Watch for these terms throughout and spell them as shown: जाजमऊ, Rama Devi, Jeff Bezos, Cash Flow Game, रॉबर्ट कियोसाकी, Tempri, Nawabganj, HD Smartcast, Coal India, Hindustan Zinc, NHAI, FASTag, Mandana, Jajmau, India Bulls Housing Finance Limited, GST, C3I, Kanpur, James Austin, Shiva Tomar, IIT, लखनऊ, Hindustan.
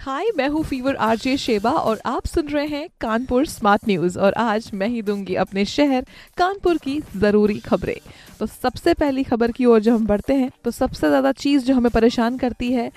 हाय, मैं हूँ fever RJ Sheba और आप सुन रहे हैं कानपुर स्मार्ट न्यूज़ और आज मैं ही दूंगी अपने शहर कानपुर की ज़रूरी खबरें। तो सबसे पहली खबर की ओर जब हम बढ़ते हैं तो सबसे ज़्यादा चीज़ जो हमें परेशान करती है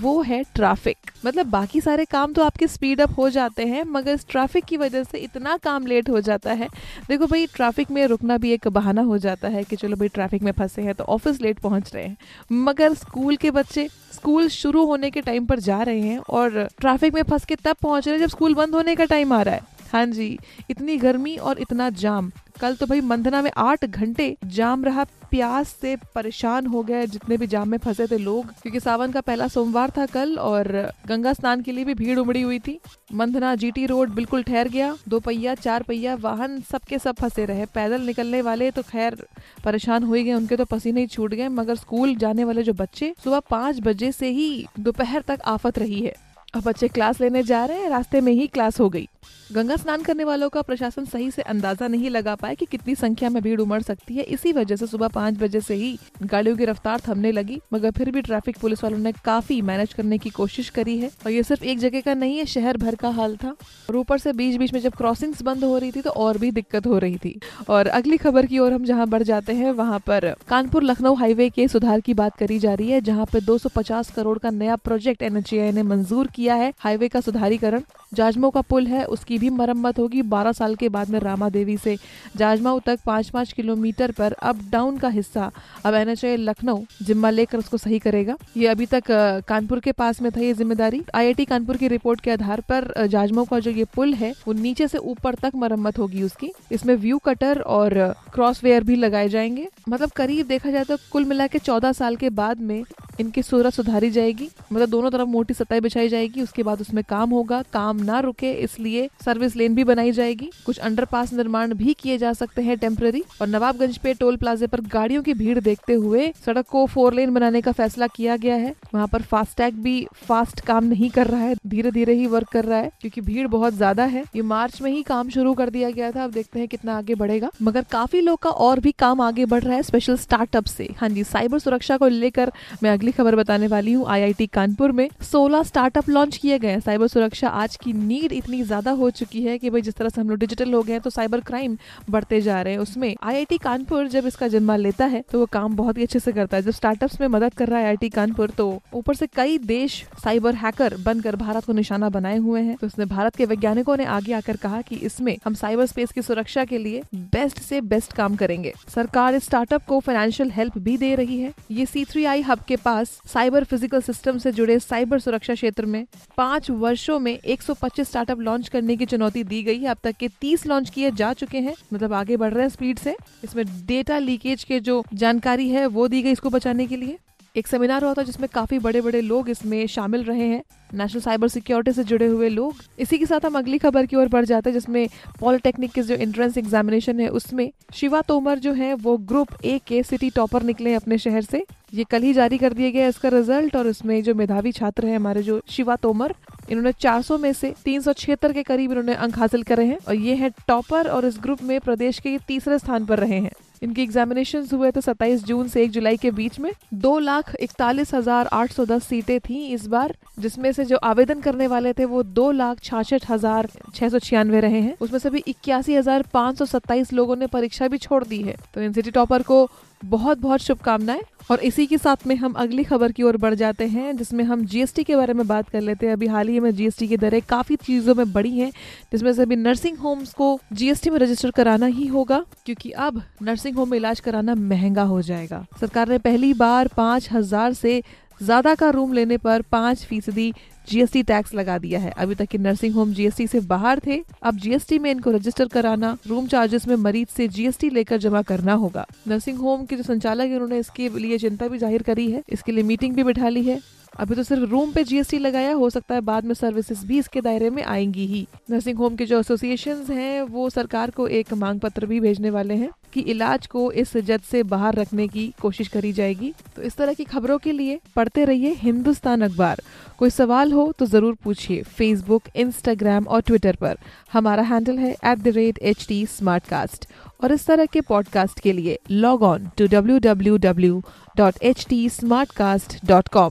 वो है ट्रैफिक। मतलब बाकी सारे काम तो आपके स्पीड अप हो जाते हैं मगर इस ट्रैफिक की वजह से इतना काम लेट हो जाता है। देखो भाई, ट्रैफिक में रुकना भी एक बहाना हो जाता है कि चलो भाई ट्रैफिक में फंसे हैं तो ऑफिस लेट पहुँच रहे हैं, मगर स्कूल के बच्चे स्कूल शुरू होने के टाइम पर जा रहे हैं और ट्रैफिक में फंस के तब पहुँच रहे हैं जब स्कूल बंद होने का टाइम आ रहा है। हाँ जी, इतनी गर्मी और इतना जाम। कल तो भाई मंदना में 8 घंटे जाम रहा, प्यास से परेशान हो गए जितने भी जाम में फंसे थे लोग, क्योंकि सावन का पहला सोमवार था कल और गंगा स्नान के लिए भी भीड़ उमड़ी हुई थी। मंदना जीटी रोड बिल्कुल ठहर गया, 2 पहिया 4 पहिया वाहन सबके सब फंसे रहे। पैदल निकलने वाले तो खैर परेशान हो ही गए, उनके तो पसीने ही छूट गए, मगर स्कूल जाने वाले जो बच्चे, सुबह 5 बजे से ही दोपहर तक आफत रही है। अब बच्चे क्लास लेने जा रहे हैं, रास्ते में ही क्लास हो गई। गंगा स्नान करने वालों का प्रशासन सही से अंदाजा नहीं लगा पाया कि कितनी संख्या में भीड़ उमड़ सकती है, इसी वजह से सुबह 5 बजे से ही गाड़ियों की रफ्तार थमने लगी। मगर फिर भी ट्रैफिक पुलिस वालों ने काफी मैनेज करने की कोशिश करी है और ये सिर्फ एक जगह का नहीं है, शहर भर का हाल था। और ऊपर से बीच बीच में जब क्रॉसिंग्स बंद हो रही थी तो और भी दिक्कत हो रही थी। और अगली खबर की ओर हम जहाँ बढ़ जाते हैं वहाँ पर कानपुर लखनऊ हाईवे के सुधार की बात करी जा रही है, जहाँ पे 250 करोड़ का नया प्रोजेक्ट NHAI ने मंजूर किया है। हाईवे का सुधारीकरण, जाजमऊ का पुल है उसकी भी मरम्मत होगी। 12 साल के बाद में रामा देवी से जाजमाऊ तक 5-5 किलोमीटर पर अप डाउन का हिस्सा अब NHAI लखनऊ जिम्मा लेकर उसको सही करेगा। ये अभी तक कानपुर के पास में था ये जिम्मेदारी। IIT कानपुर की रिपोर्ट के आधार पर जाजमाऊ का जो ये पुल है वो नीचे से ऊपर तक मरम्मत होगी उसकी। इसमें व्यू कटर और क्रॉस वेयर भी लगाए जाएंगे। मतलब करीब देखा जाए तो कुल मिला के 14 साल के बाद में इनकी सूरत सुधारी जाएगी। मतलब दोनों तरफ मोटी सतह बिछाई जाएगी, उसके बाद उसमें काम होगा। काम ना रुके इसलिए सर्विस लेन भी बनाई जाएगी। कुछ अंडरपास निर्माण भी किए जा सकते हैं टेम्पररी। और नवाबगंज पे टोल प्लाजे पर गाड़ियों की भीड़ देखते हुए सड़क को 4 लेन बनाने का फैसला किया गया है। वहाँ पर फास्टैग भी फास्ट काम नहीं कर रहा है, धीरे धीरे ही वर्क कर रहा है क्योंकि भीड़ बहुत ज्यादा है। ये मार्च में ही काम शुरू कर दिया गया था, अब देखते हैं कितना आगे बढ़ेगा। मगर काफी लोग का और भी काम आगे बढ़ रहा है, स्पेशल स्टार्टअप से। हाँ जी, साइबर सुरक्षा को लेकर मैं अगली खबर बताने वाली हूँ। IIT कानपुर में 16 स्टार्टअप लॉन्च किए गए। साइबर सुरक्षा आज की नीड इतनी ज्यादा हो चुकी है कि भाई जिस तरह से हम लोग डिजिटल हो गए हैं तो साइबर क्राइम बढ़ते जा रहे हैं। उसमें IIT कानपुर जब इसका जिम्मा लेता है तो वो काम बहुत ही अच्छे से करता है। जब स्टार्टअप्स में मदद कर रहा है IIT कानपुर तो ऊपर से कई देश साइबर हैकर बनकर भारत को निशाना बनाए हुए हैं। तो उसने भारत के वैज्ञानिकों ने आगे आकर कहा कि इसमें हम साइबर स्पेस की सुरक्षा के लिए बेस्ट से बेस्ट काम करेंगे। सरकार इस स्टार्टअप को फाइनेंशियल हेल्प भी दे रही है। ये C3I हब के पास साइबर फिजिकल सिस्टम से जुड़े साइबर सुरक्षा क्षेत्र में 5 वर्षों में 125 स्टार्टअप लॉन्च करने की चुनौती दी गई है। अब तक के 30 लॉन्च किए जा चुके हैं। मतलब आगे बढ़ रहे हैं स्पीड से। इसमें डेटा लीकेज के जो जानकारी है वो दी गई इसको बचाने के लिए। एक सेमिनार हुआ था जिसमें काफी बड़े बड़े लोग इसमें शामिल रहे हैं, नेशनल साइबर सिक्योरिटी से जुड़े हुए लोग। इसी के साथ हम अगली खबर की ओर बढ़ जाते हैं जिसमें पॉलिटेक्निक के जो एंट्रेंस एग्जामिनेशन है उसमें शिवा तोमर जो है वो ग्रुप A के सिटी टॉपर निकले हैं अपने शहर से। ये कल ही जारी कर दिया गया इसका रिजल्ट और इसमें जो मेधावी छात्र है हमारे जो शिवा तोमर, इन्होंने 400 में से 376 के करीब इन्होंने अंक हासिल करे हैं और ये है टॉपर और इस ग्रुप में प्रदेश के 3रे स्थान पर रहे हैं। इनके एग्जामिनेशंस हुए तो 27 जून से 1 जुलाई के बीच में 2,41,810 सीटें थी इस बार, जिसमें से जो आवेदन करने वाले थे वो 2,66,696 रहे हैं। उसमें से भी 81,527 लोगों ने परीक्षा भी छोड़ दी है। तो इन सिटी टॉपर को बहुत बहुत शुभकामनाएं। और इसी के साथ में हम अगली खबर की ओर बढ़ जाते हैं जिसमें हम GST के बारे में बात कर लेते हैं। अभी हाल ही में GST की दरें काफ़ी चीज़ों में बढ़ी हैं, जिसमें से अभी नर्सिंग होम्स को GST में रजिस्टर कराना ही होगा क्योंकि अब नर्सिंग होम में इलाज कराना महंगा हो जाएगा। सरकार ने पहली बार 5,000 से ज़्यादा का रूम लेने पर 5% GST टैक्स लगा दिया है। अभी तक के नर्सिंग होम GST से बाहर थे, अब GST में इनको रजिस्टर कराना, रूम चार्जेस में मरीज से GST लेकर जमा करना होगा। नर्सिंग होम के जो संचालक है उन्होंने इसके लिए चिंता भी जाहिर करी है, इसके लिए मीटिंग भी बिठा ली है। अभी तो सिर्फ रूम पे जीएसटी लगाया, हो सकता है बाद में सर्विसेज भी इसके दायरे में आएंगी ही। नर्सिंग होम के जो एसोसिएशंस हैं वो सरकार को एक मांग पत्र भी भेजने वाले हैं कि इलाज को इस जद से बाहर रखने की कोशिश करी जाएगी। तो इस तरह की खबरों के लिए पढ़ते रहिए हिंदुस्तान अखबार। कोई सवाल हो तो जरूर पूछिए। फेसबुक, इंस्टाग्राम और ट्विटर पर हमारा हैंडल है @HDSmartcast। और इस तरह के पॉडकास्ट के लिए लॉग ऑन टू www.hdsmartcast.com।